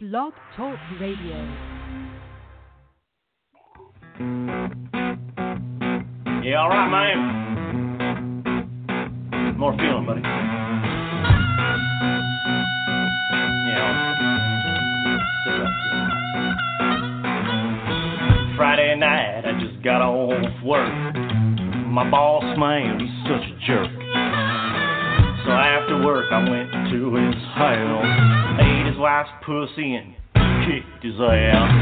Blog Talk Radio. Yeah, all right, man. More feeling, buddy. Yeah. Friday night, I just got off work. My boss, man, he's such a jerk. So after work, I went to his house. Ate his wife's pussy and kicked his ass.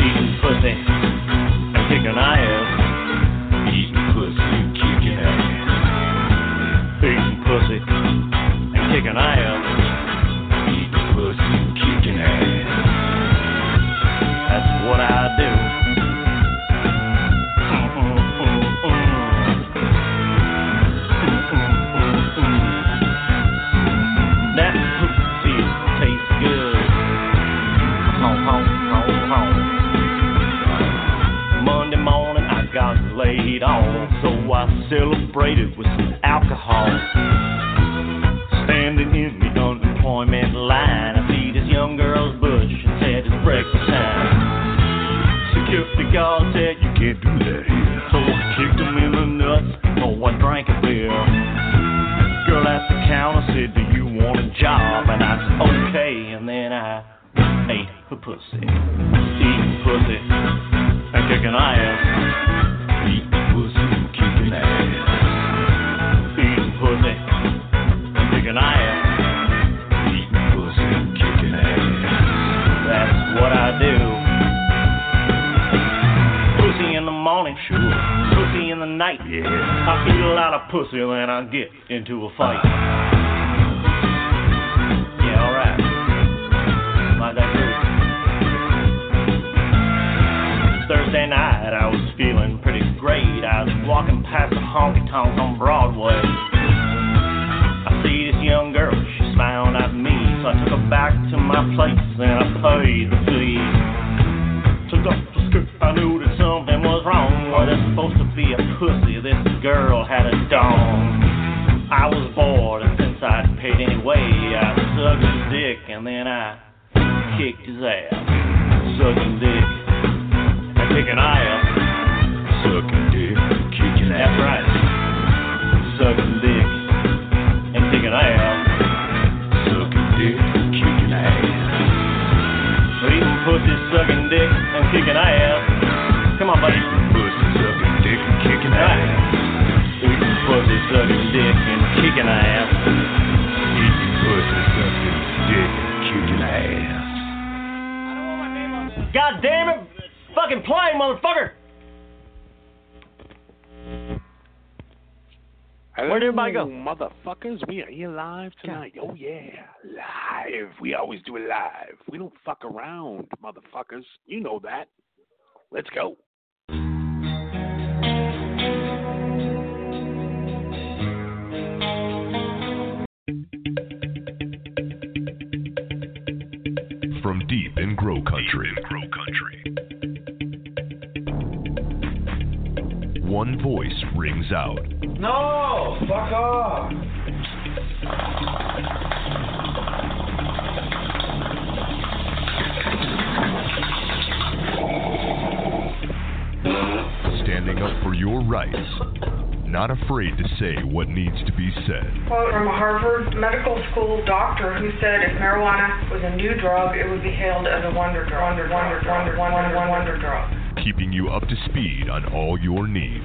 Eating pussy and kicking ass. Eating pussy and kicking ass. Eating pussy and kicking ass. Eating pussy and kicking ass. That's what I do. So I celebrated with some alcohol. Standing in the unemployment line, I see this young girl's bush and said it's breakfast time. Security guard said you can't do that here, so I kicked him in the nuts. Oh, I drank a beer. Girl at the counter said, do you want a job? And I said, okay. And then I ate her pussy. Eating pussy and kicking ass. Sure. Pussy in the night. Yeah. I eat a lot of pussy and then I get into a fight. Yeah, alright. Like that good. Thursday night, I was feeling pretty great. I was walking past the honky tonk on Broadway. I see this young girl, she smiled at me. So I took her back to my place and I paid the fee. Took off the skirt, I knew that something was wrong. There's supposed to be a pussy. This girl had a dong. I was bored, and since I'd paid anyway, I sucked his dick, and then I kicked his ass. Sucking dick and kicking ass. Sucking dick and kicking ass. That's right. Sucking dick and kicking ass. Sucking dick and kicking ass. Eating pussy, sucking dick, and kicking ass. Come on, buddy. Kicking ass. Eating pussy, sucking dick, and kicking ass. Eating pussy, sucking dick, and kicking ass. I don't want my name on this. God damn it! Fucking play, motherfucker! Hello, where'd everybody go? Motherfuckers, we are here live tonight. God. Oh, yeah. Live. We always do it live. We don't fuck around, motherfuckers. You know that. Let's go. From deep in Grow Country. One voice rings out. No! Fuck off! Standing up for your rights. Not afraid to say what needs to be said. Quote from a Harvard Medical School doctor who said if marijuana was a new drug, it would be hailed as a wonder drug. Keeping you up to speed on all your needs.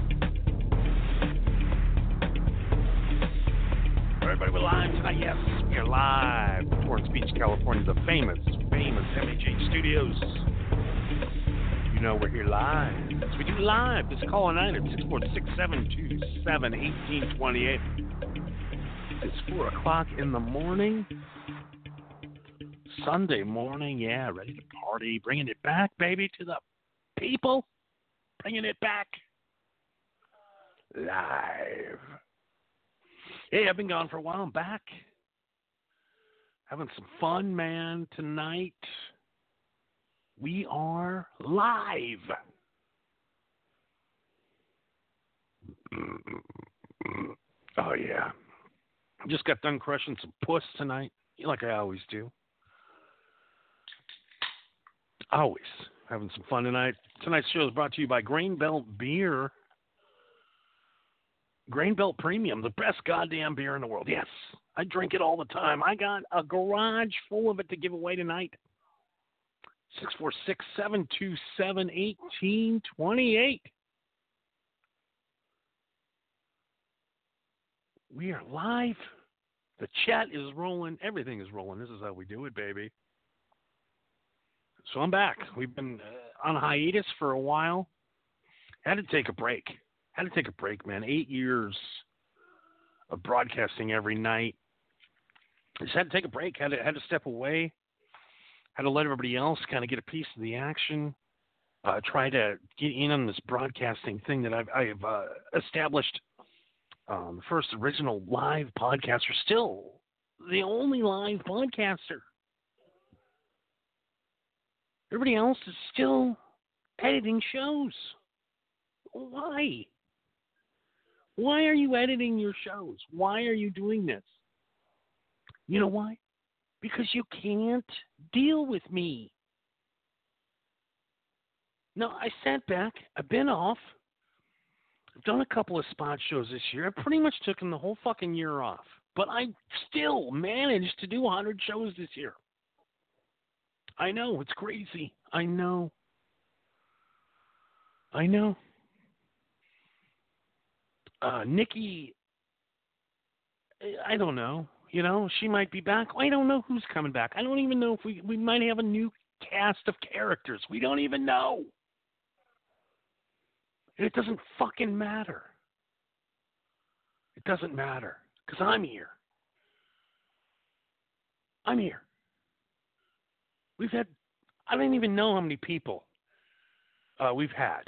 Everybody, we're live tonight. Yes, we're live. Torrance Beach, California, the famous MHH Studios. You know we're here live. Yes, we do live. Just call a night at 646-727-1828. It's 4 o'clock in the morning. Sunday morning, yeah, ready to party. Bringing it back, baby, to the people, bringing it back live. Hey, I've been gone for a while. I'm back. Having some fun, man. Tonight, we are live. Oh, yeah. Just got done crushing some puss tonight, like I always do. Always having some fun tonight. Tonight's show is brought to you by Grain Belt Beer. Grain Belt Premium, the best goddamn beer in the world. Yes, I drink it all the time. I got a garage full of it to give away tonight. 646-727-1828. We are live. The chat is rolling. Everything is rolling. This is how we do it, baby. So I'm back. We've been on a hiatus for a while. Had to take a break, man. 8 years of broadcasting every night. Just had to take a break. Had to step away. Had to let everybody else kind of get a piece of the action. Try to get in on this broadcasting thing that I've established. The first original live podcaster, still the only live podcaster. Everybody else is still editing shows. Why? Why are you editing your shows? Why are you doing this? You know why? Because you can't deal with me. No, I sat back. I've been off. I've done a couple of spot shows this year. I pretty much took the whole fucking year off. But I still managed to do 100 shows this year. I know. It's crazy. I know. Nikki, I don't know. You know, she might be back. I don't know who's coming back. I don't even know if we might have a new cast of characters. We don't even know. It doesn't fucking matter. It doesn't matter. Because I'm here. I'm here. We've had, I don't even know how many people we've had.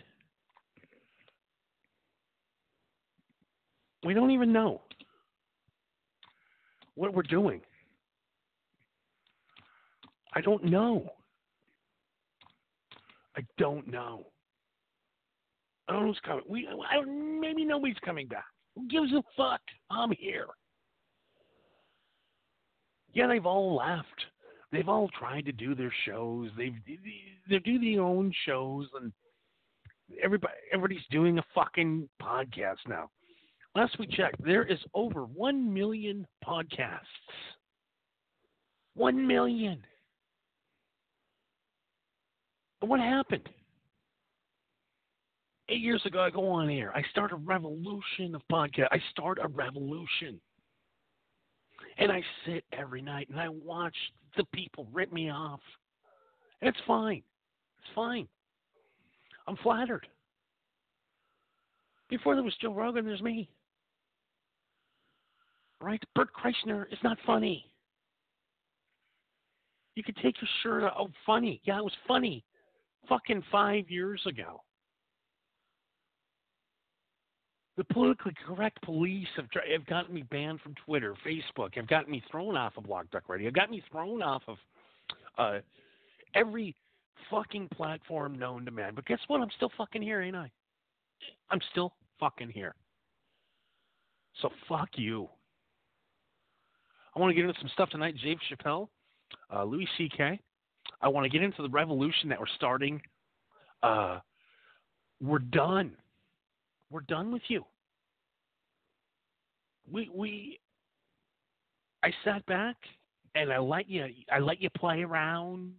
We don't even know what we're doing. I don't know. I don't know who's coming. Maybe nobody's coming back. Who gives a fuck? I'm here. Yeah, they've all left. They've all tried to do their shows. They do their own shows, and everybody's doing a fucking podcast now. Last we checked, there is over 1 million podcasts. 1 million. What happened? 8 years ago, I go on air. I start a revolution of podcasts. I start a revolution. And I sit every night and I watch the people rip me off. And it's fine. It's fine. I'm flattered. Before there was Joe Rogan, there's me. Right? Bert Kreischer is not funny. You could take your shirt off. Oh, funny. Yeah, it was funny. Fucking 5 years ago. The politically correct police have gotten me banned from Twitter, Facebook. Have gotten me thrown off of Block Duck Radio. Have gotten me thrown off of every fucking platform known to man. But guess what? I'm still fucking here, ain't I? I'm still fucking here. So fuck you. I want to get into some stuff tonight. Dave Chappelle, Louis C.K. I want to get into the revolution that we're starting. We're done. We're done with you. I sat back and I let you play around.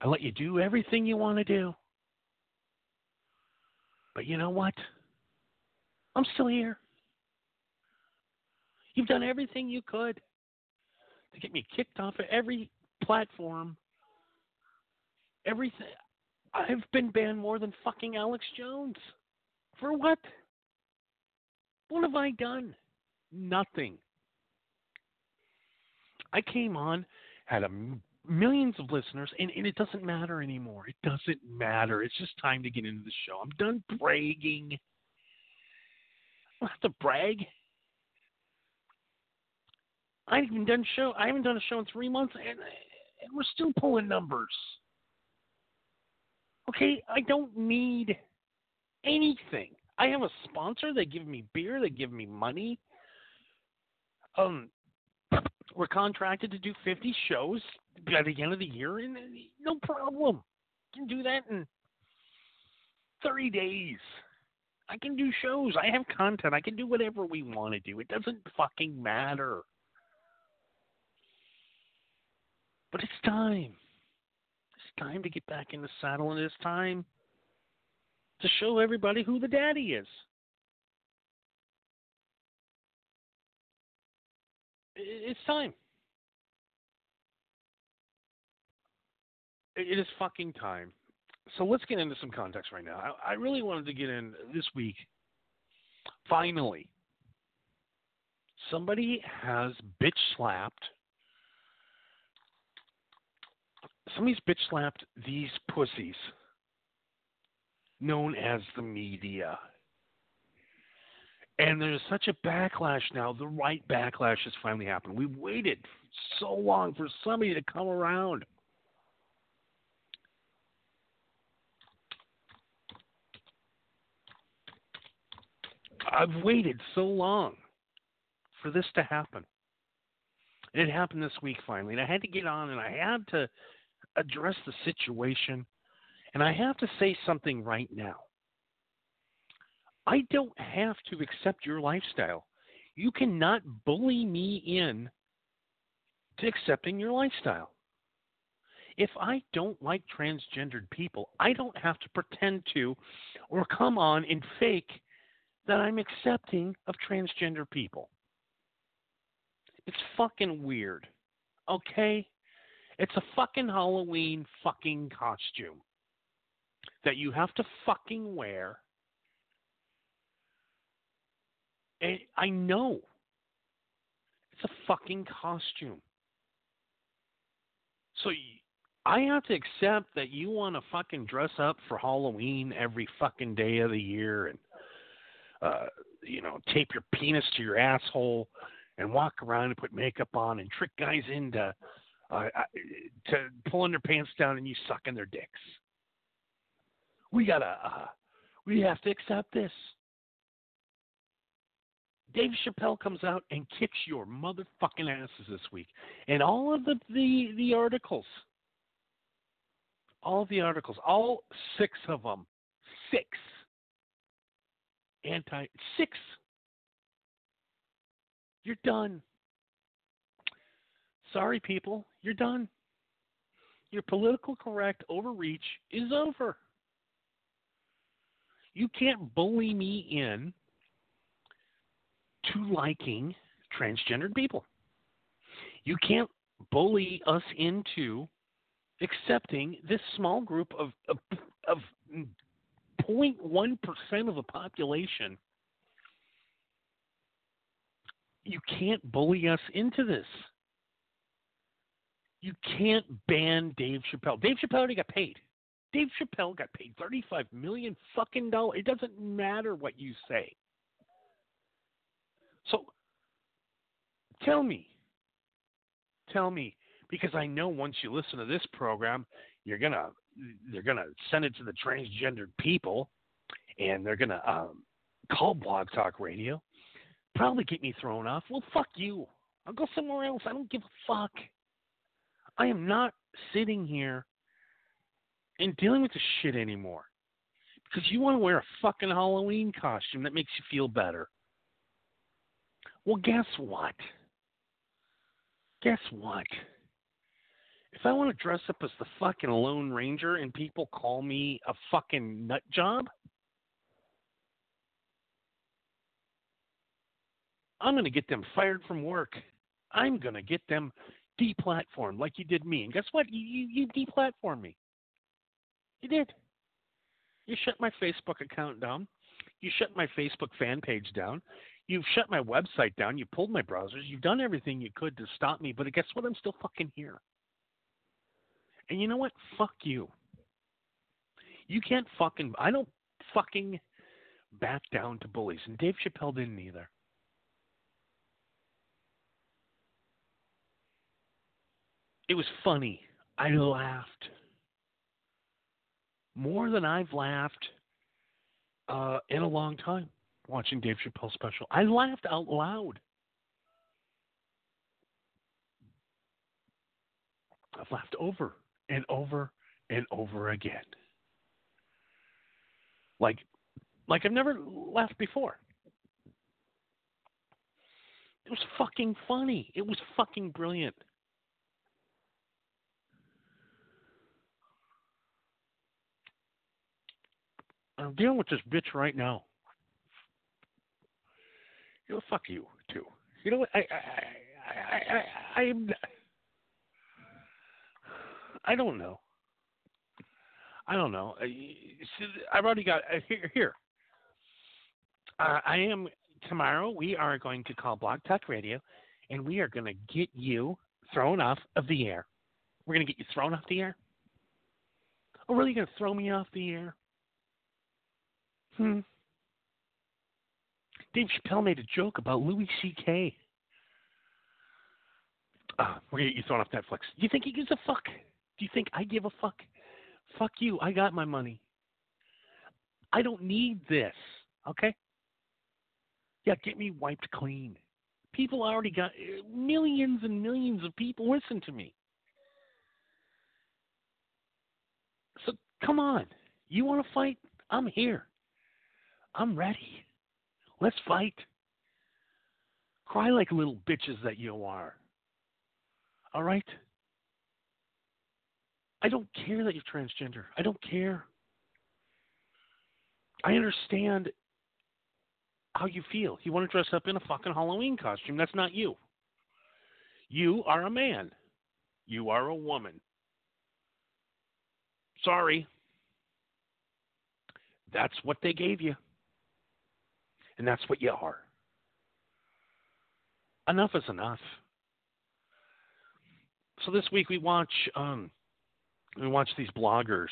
I let you do everything you want to do. But you know what? I'm still here. You've done everything you could to get me kicked off of every platform. Everything. I've been banned more than fucking Alex Jones. For what? What have I done? Nothing. I came on, had a millions of listeners, and it doesn't matter anymore. It doesn't matter. It's just time to get into the show. I'm done bragging. I don't have to brag. I haven't done a show in 3 months, and we're still pulling numbers. Okay, I don't need anything. I have a sponsor. They give me beer. They give me money. We're contracted to do 50 shows by the end of the year, and no problem. I can do that in 30 days. I can do shows. I have content. I can do whatever we want to do. It doesn't fucking matter. But it's time. It's time to get back in the saddle, and it's time to show everybody who the daddy is. It's time. It is fucking time. So let's get into some context right now. I really wanted to get in this week. Finally, somebody has bitch slapped. Somebody's bitch slapped these pussies known as the media. And there's such a backlash now. The right backlash has finally happened. We waited so long for somebody to come around. I've waited so long for this to happen. And it happened this week finally. And I had to get on and I had to address the situation. And I have to say something right now. I don't have to accept your lifestyle. You cannot bully me in to accepting your lifestyle. If I don't like transgendered people, I don't have to pretend to or come on and fake that I'm accepting of transgender people. It's fucking weird. Okay? It's a fucking Halloween fucking costume that you have to fucking wear. And I know. It's a fucking costume. So I have to accept that you want to fucking dress up for Halloween every fucking day of the year and, tape your penis to your asshole and walk around and put makeup on and trick guys into to pulling their pants down and you sucking their dicks. We have to accept this. Dave Chappelle comes out and kicks your motherfucking asses this week. And all of the articles, all six of them, six. You're done. Sorry, people. You're done. Your political correct overreach is over. You can't bully me in to liking transgendered people. You can't bully us into accepting this small group of 0.1% of the population. You can't bully us into this. You can't ban Dave Chappelle. Dave Chappelle already got paid. Dave Chappelle got paid $35 million fucking dollars. It doesn't matter what you say. So tell me, because I know once you listen to this program, they're gonna send it to the transgendered people, and they're gonna call Blog Talk Radio, probably get me thrown off. Well, fuck you. I'll go somewhere else. I don't give a fuck. I am not sitting here and dealing with this shit anymore, because you want to wear a fucking Halloween costume that makes you feel better. Well, guess what? If I want to dress up as the fucking Lone Ranger and people call me a fucking nut job, I'm going to get them fired from work. I'm going to get them deplatformed like you did me. And guess what? You deplatformed me. You did. You shut my Facebook account down. You shut my Facebook fan page down. You've shut my website down. You pulled my browsers. You've done everything you could to stop me. But guess what? I'm still fucking here. And you know what? Fuck you. You can't fucking... I don't fucking back down to bullies. And Dave Chappelle didn't either. It was funny. I laughed. More than I've laughed in a long time watching Dave Chappelle's special. I laughed out loud. I've laughed over and over and over again. Like I've never laughed before. It was fucking funny. It was fucking brilliant. I'm dealing with this bitch right now. You know, fuck you too. You know what? I don't know. I've already got here. I am tomorrow. We are going to call Blog Talk Radio, and we are going to get you thrown off of the air. We're going to get you thrown off the air. Oh, really? You're going to throw me off the air? Dave Chappelle made a joke about Louis C.K. We're going to get you thrown off Netflix. Do you think he gives a fuck? Do you think I give a fuck? Fuck you. I got my money. I don't need this. Okay? Yeah, get me wiped clean. People already got millions and millions of people listen to me. So come on. You want to fight? I'm here. I'm ready. Let's fight. Cry like little bitches that you are. All right? I don't care that you're transgender. I don't care. I understand how you feel. You want to dress up in a fucking Halloween costume. That's not you. You are a man. You are a woman. Sorry. That's what they gave you. And that's what you are. Enough is enough. So this week we watch these bloggers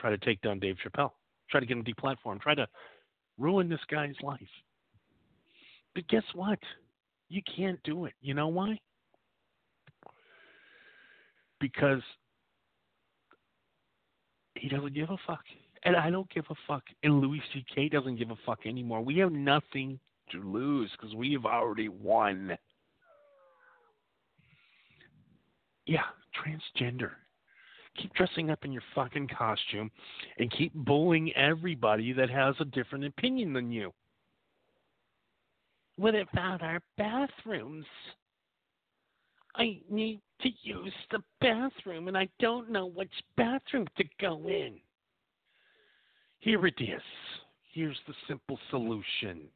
try to take down Dave Chappelle, try to get him deplatformed, try to ruin this guy's life. But guess what? You can't do it. You know why? Because he doesn't give a fuck. And I don't give a fuck. And Louis C.K. doesn't give a fuck anymore. We have nothing to lose because we have already won. Yeah, transgender. Keep dressing up in your fucking costume and keep bullying everybody that has a different opinion than you. What about our bathrooms? I need to use the bathroom and I don't know which bathroom to go in. Here it is. Here's the simple solution.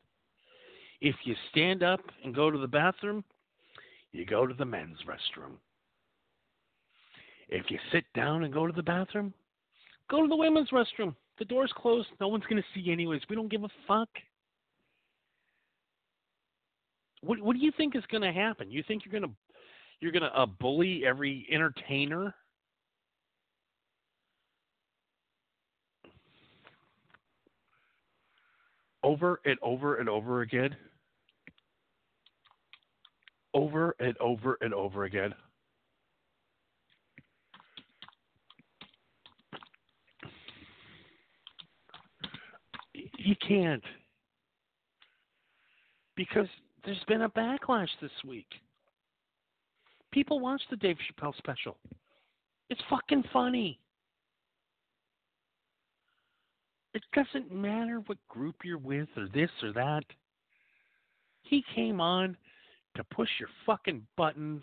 If you stand up and go to the bathroom, you go to the men's restroom. If you sit down and go to the bathroom, go to the women's restroom. The door's closed. No one's going to see you anyways. We don't give a fuck. What do you think is going to happen? You think you're going to bully every entertainer? Over and over and over again. Over and over and over again. You can't. Because there's been a backlash this week. People watch the Dave Chappelle special. It's fucking funny. It doesn't matter what group you're with or this or that. He came on to push your fucking buttons.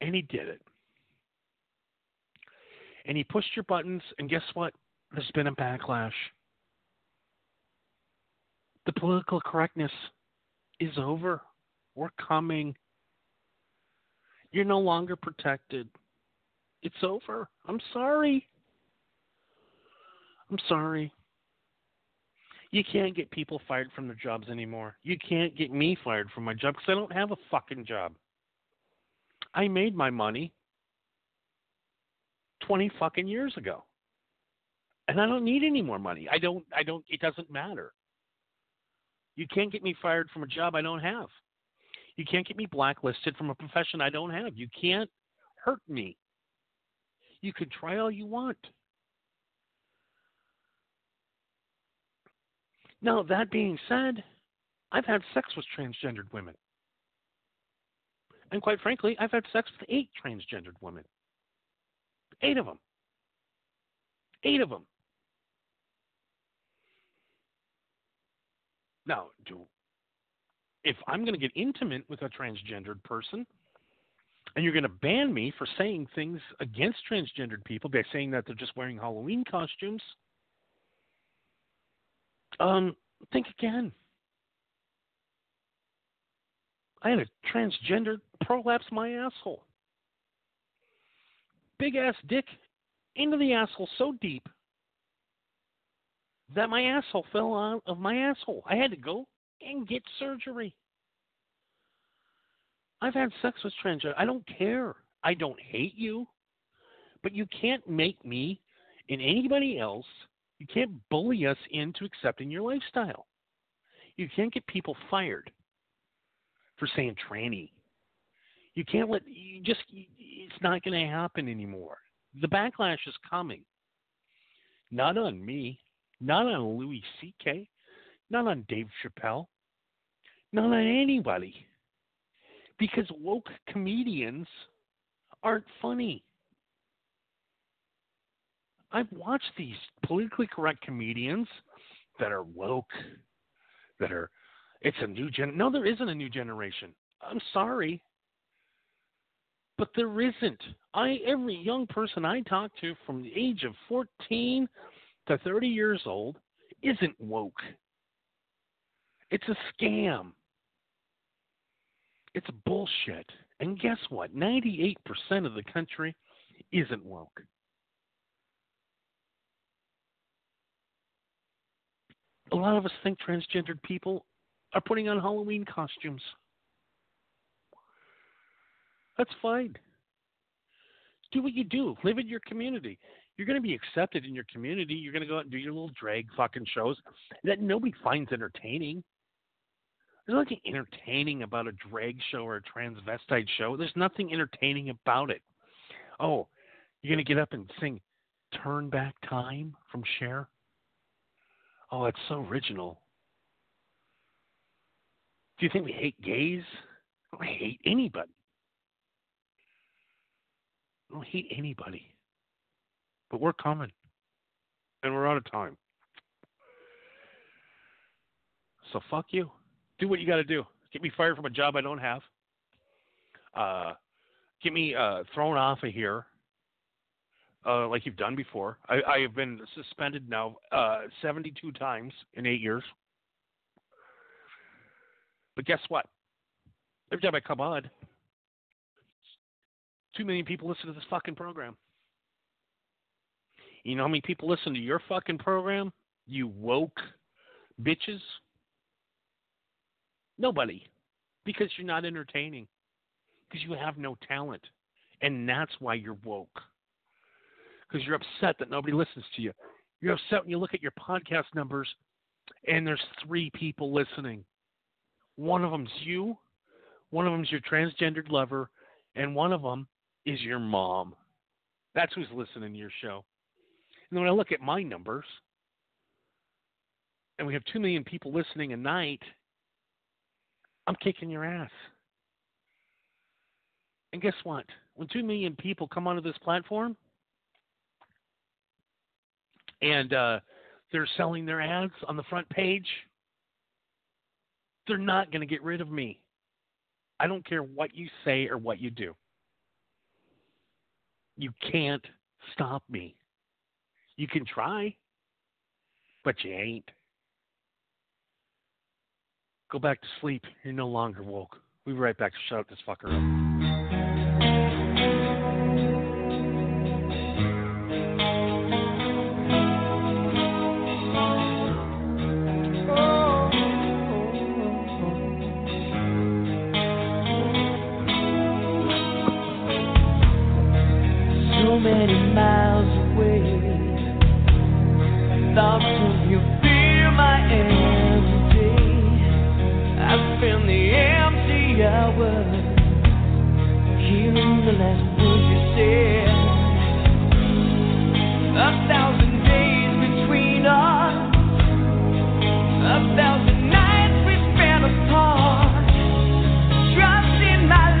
And he did it. And he pushed your buttons, and guess what? There's been a backlash. The political correctness is over. We're coming. You're no longer protected. It's over. I'm sorry. I'm sorry. You can't get people fired from their jobs anymore. You can't get me fired from my job because I don't have a fucking job. I made my money 20 fucking years ago. And I don't need any more money. I don't, it doesn't matter. You can't get me fired from a job I don't have. You can't get me blacklisted from a profession I don't have. You can't hurt me. You can try all you want. Now, that being said, I've had sex with transgendered women. And quite frankly, I've had sex with 8 transgendered women. 8 of them. 8 of them. Now, if I'm going to get intimate with a transgendered person, and you're going to ban me for saying things against transgendered people by saying that they're just wearing Halloween costumes, think again. I had a transgender prolapse my asshole. Big ass dick into the asshole so deep that my asshole fell out of my asshole. I had to go and get surgery. I've had sex with transgender. I don't care. I don't hate you. But you can't make me and anybody else, you can't bully us into accepting your lifestyle. You can't get people fired for saying tranny. You can't let, you just, it's not going to happen anymore. The backlash is coming. Not on me, not on Louis C.K., not on Dave Chappelle, not on anybody. Because woke comedians aren't funny. I've watched these politically correct comedians that are woke, that are, it's a new gen. No, there isn't a new generation. I'm sorry. But there isn't. Every young person I talk to from the age of 14 to 30 years old isn't woke. It's a scam. It's bullshit. And guess what? 98% of the country isn't woke. A lot of us think transgendered people are putting on Halloween costumes. That's fine. Do what you do. Live in your community. You're going to be accepted in your community. You're going to go out and do your little drag fucking shows that nobody finds entertaining. There's nothing entertaining about a drag show or a transvestite show. There's nothing entertaining about it. Oh, you're going to get up and sing Turn Back Time from Cher? Oh, that's so original. Do you think we hate gays? I don't hate anybody. I don't hate anybody. But we're coming. And we're out of time. So fuck you. Do what you got to do. Get me fired from a job I don't have. Get me thrown off of here like you've done before. I have been suspended now 72 times in 8 years. But guess what? Every time I come on, 2 million people listen to this fucking program. You know how many people listen to your fucking program? You woke bitches. Nobody. Because you're not entertaining. Because you have no talent. And that's why you're woke. Because you're upset that nobody listens to you. You're upset when you look at your podcast numbers and there's 3 people listening. One of them's you, one of them's your transgendered lover, and one of them is your mom. That's who's listening to your show. And then when I look at my numbers, and we have 2 million people listening a night, I'm kicking your ass. And guess what? When 2 million people come onto this platform and they're selling their ads on the front page, they're not going to get rid of me. I don't care what you say or what you do. You can't stop me. You can try, but you ain't. Go back to sleep. You're no longer woke. We'll be right back to shut this fucker up. many miles away. Thoughts of you fill my every day. I spend the empty hours hearing the last words you said. 1,000 days between us, 1,000 nights we spent apart. Trust in my life.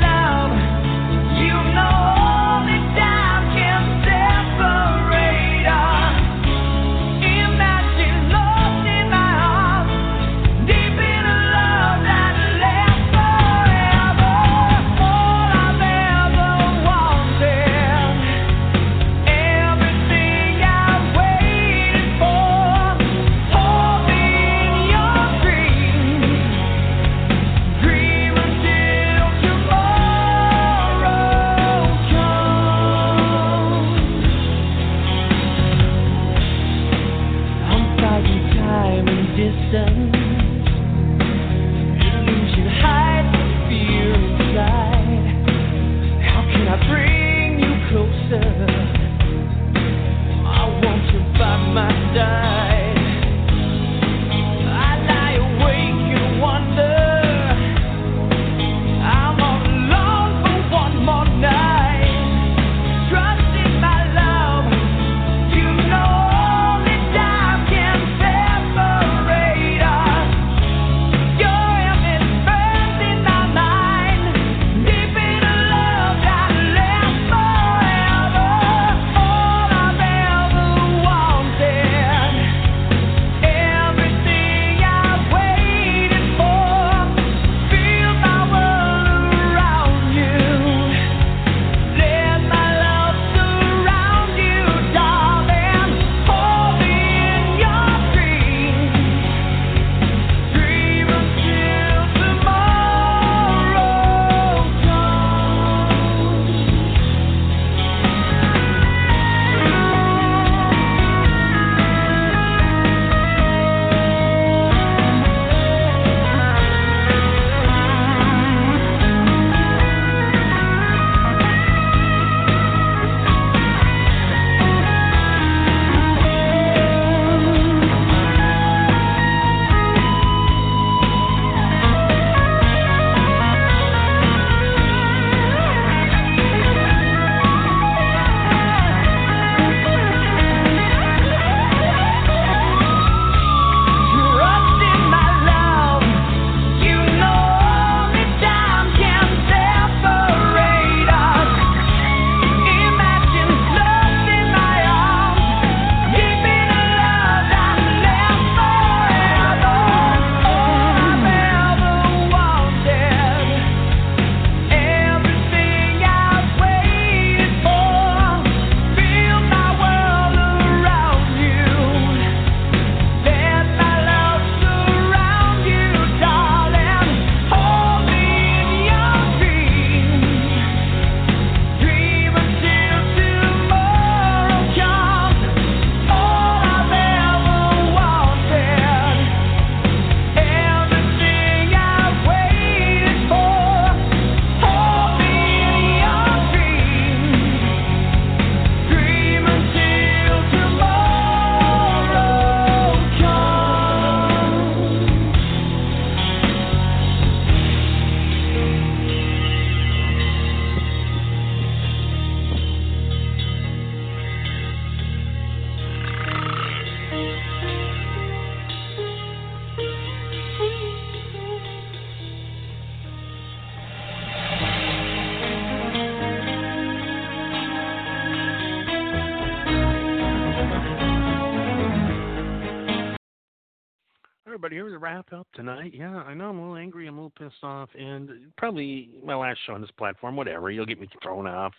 Tonight, yeah, I know I'm a little angry, I'm a little pissed off, and probably my last show on this platform, whatever, you'll get me thrown off.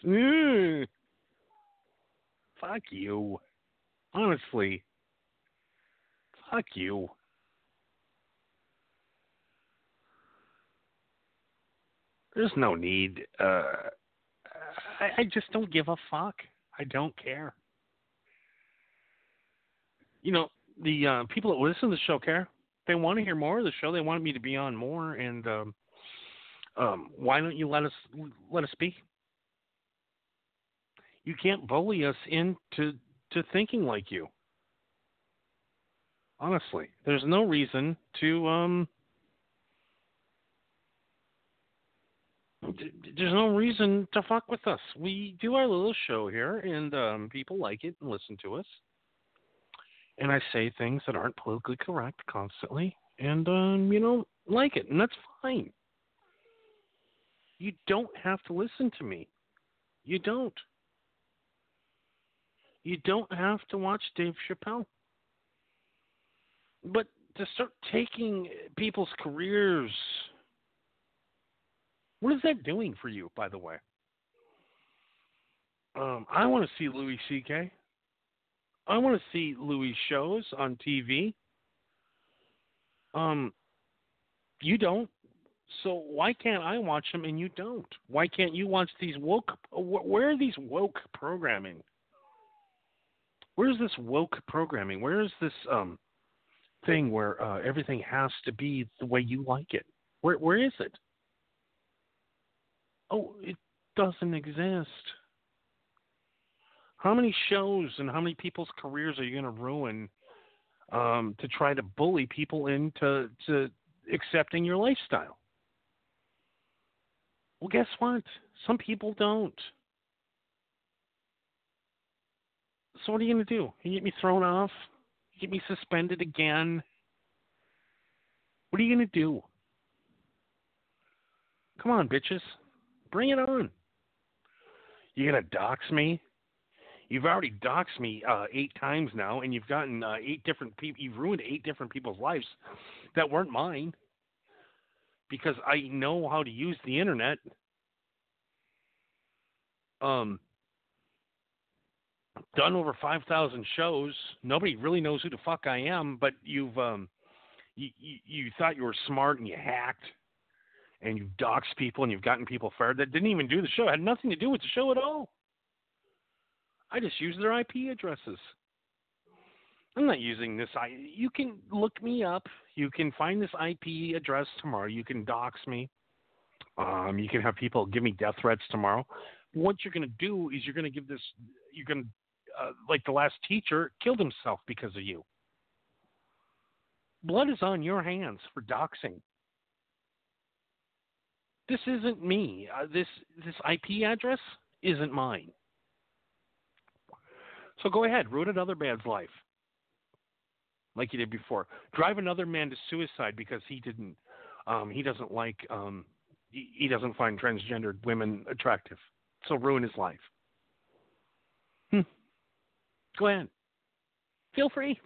Fuck you. Honestly. Fuck you. There's no need. I just don't give a fuck. I don't care. You know, the people that listen to the show care. They want to hear more of the show. They want me to be on more. And why don't you let us speak? You can't bully us into thinking like you. Honestly, there's no reason to there's no reason to fuck with us. We do our little show here, and people like it and listen to us. And I say things that aren't politically correct constantly, and like it, and that's fine. You don't have to listen to me. You don't. You don't have to watch Dave Chappelle. But to start taking people's careers, what is that doing for you, by the way? I want to see Louis C.K. I want to see Louis shows on TV. You don't. So why can't I watch them and you don't? Why can't you watch these woke? Where are these woke programming? Where's this woke programming? Where is this thing where everything has to be the way you like it? Where is it? Oh, it doesn't exist. How many shows and how many people's careers are you going to ruin to try to bully people into accepting your lifestyle? Well, guess what? Some people don't. So what are you going to do? You get me thrown off? You get me suspended again? What are you going to do? Come on, bitches. Bring it on. You're going to dox me? You've already doxed me 8 times now, and you've gotten 8 different people. You've ruined 8 different people's lives that weren't mine because I know how to use the internet. Done over 5,000 shows. Nobody really knows who the fuck I am, but you've you thought you were smart and you hacked and you've doxed people and you've gotten people fired that didn't even do the show. It had nothing to do with the show at all. I just use their IP addresses. I'm not using this. You can look me up. You can find this IP address tomorrow. You can dox me. You can have people give me death threats tomorrow. What you're going to do is you're going to give this, you're going to, like the last teacher, killed himself because of you. Blood is on your hands for doxing. This isn't me. This IP address isn't mine. So go ahead, ruin another man's life like you did before. Drive another man to suicide because he didn't. He doesn't like. He doesn't find transgendered women attractive. So ruin his life. Go ahead. Feel free.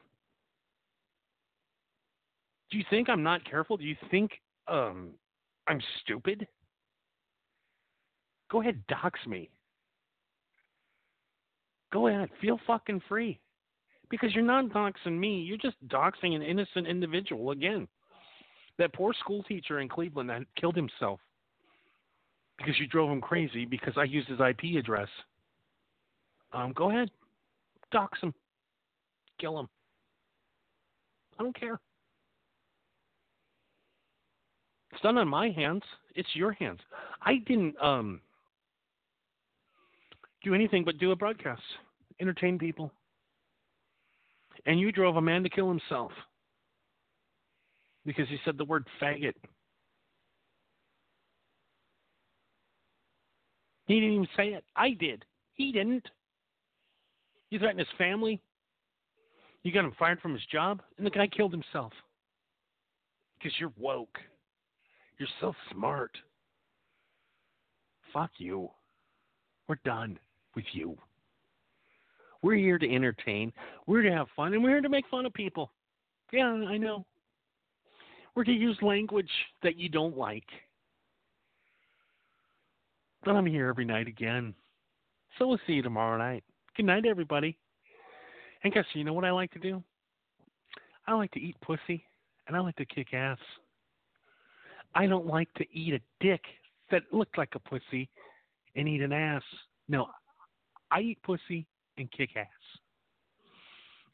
Do you think I'm not careful? Do you think I'm stupid? Go ahead, dox me. Go ahead. Feel fucking free. Because you're not doxing me. You're just doxing an innocent individual again. That poor school teacher in Cleveland that killed himself because you drove him crazy because I used his IP address. Go ahead. Dox him. Kill him. I don't care. It's not on my hands. It's your hands. I didn't do anything but do a broadcast. Entertain people. And you drove a man to kill himself because he said the word faggot. He didn't even say it. I did. He didn't. You threatened his family. You got him fired from his job. And the guy killed himself. Because you're woke. You're so smart. Fuck you. We're done with you. We're here to entertain. We're here to have fun. And we're here to make fun of people. Yeah, I know. We're to use language that you don't like. But I'm here every night again. So we'll see you tomorrow night. Good night, everybody. And guess you know what I like to do? I like to eat pussy, and I like to kick ass. I don't like to eat a dick that looked like a pussy and eat an ass. No, I eat pussy and kick ass.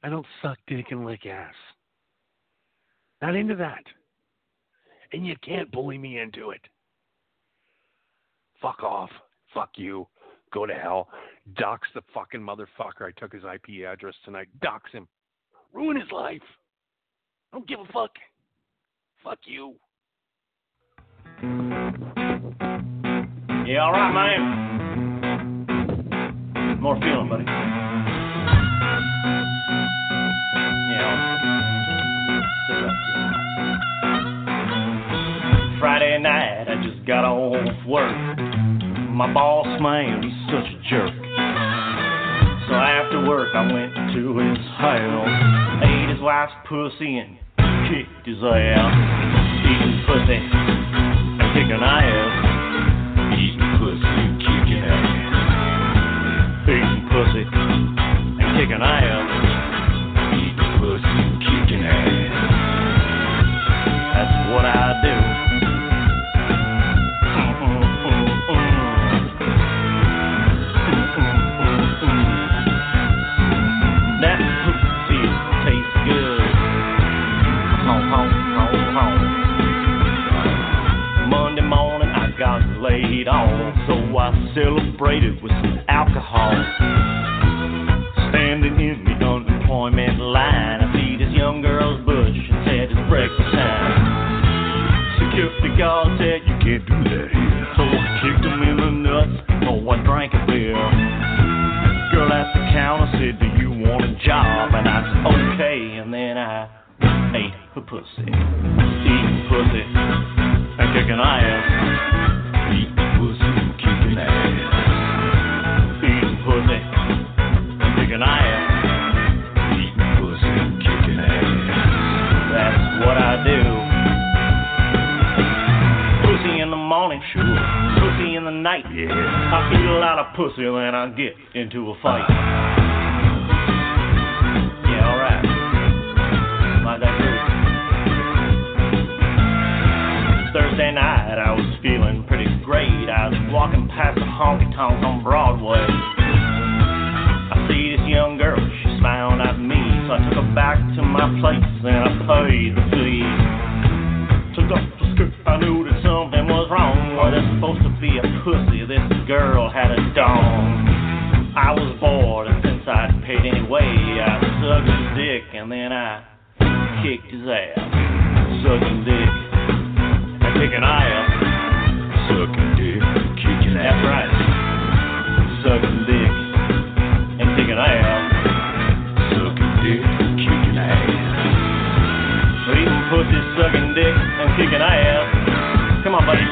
I don't suck dick and lick ass. Not into that. And you can't bully me into it. Fuck off. Fuck you. Go to hell. Dox the fucking motherfucker. I took his IP address tonight. Dox him. Ruin his life. I don't give a fuck. Fuck you. Yeah, all right, man. More feeling, buddy. Yeah. Friday night, I just got off work. My boss, man, he's such a jerk. So after work, I went to his house, ate his wife's pussy and kicked his ass. Eating pussy and kicking ass. Eating pussy and kicking ass. Eating pussy and kicking ass. Eating pussy and kicking ass. That's what I do. So I celebrated with some alcohol. Standing in the unemployment line, I beat this young girl's bush and said it's breakfast time. Security guard said you can't do that here, so I kicked him in the nuts. Oh, I drank a beer. Girl at the counter said, do you want a job? And I said okay, and then I ate her pussy. Eating pussy and kicking ass. Sure. Pussy in the night. Yeah. I eat a lot of pussy and then I get into a fight. Yeah, alright. Like that goes. Thursday night, I was feeling pretty great. I was walking past the honky tonk on Broadway. I see this young girl, she smiled at me, so I took her back to my place and I paid the fee. Took off the skirt, I knew that something was wrong. There's supposed to be a pussy. This girl had a dong. I was bored, and since I'd paid anyway, I sucked his dick, and then I kicked his ass. Sucking dick and kicking ass. Sucking dick and kicking ass. That's right. Sucking dick and kicking ass. Sucking dick and kicking ass. Eating pussy, sucking dick, and kicking ass. Come on, buddy.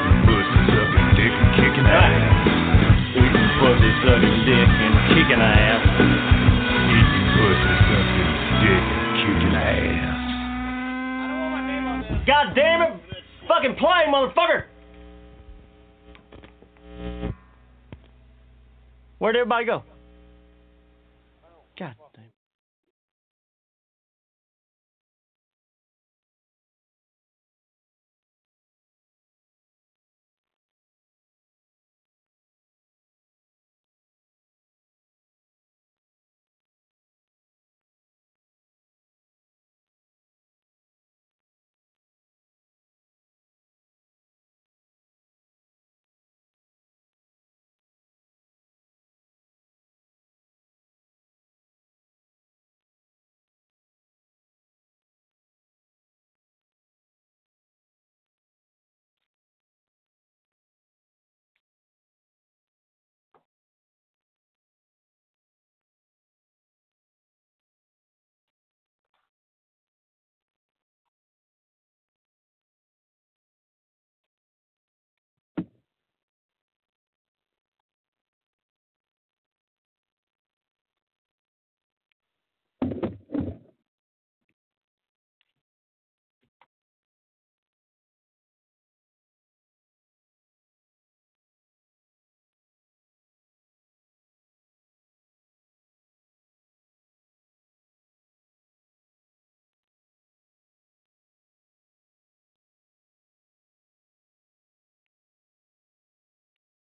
Kicking ass. Eating pussy, sucking dick, and kicking ass. Eating pussy, sucking dick, and kicking ass. I don't want my name on this. God damn it! Fucking play, motherfucker! Where'd everybody go?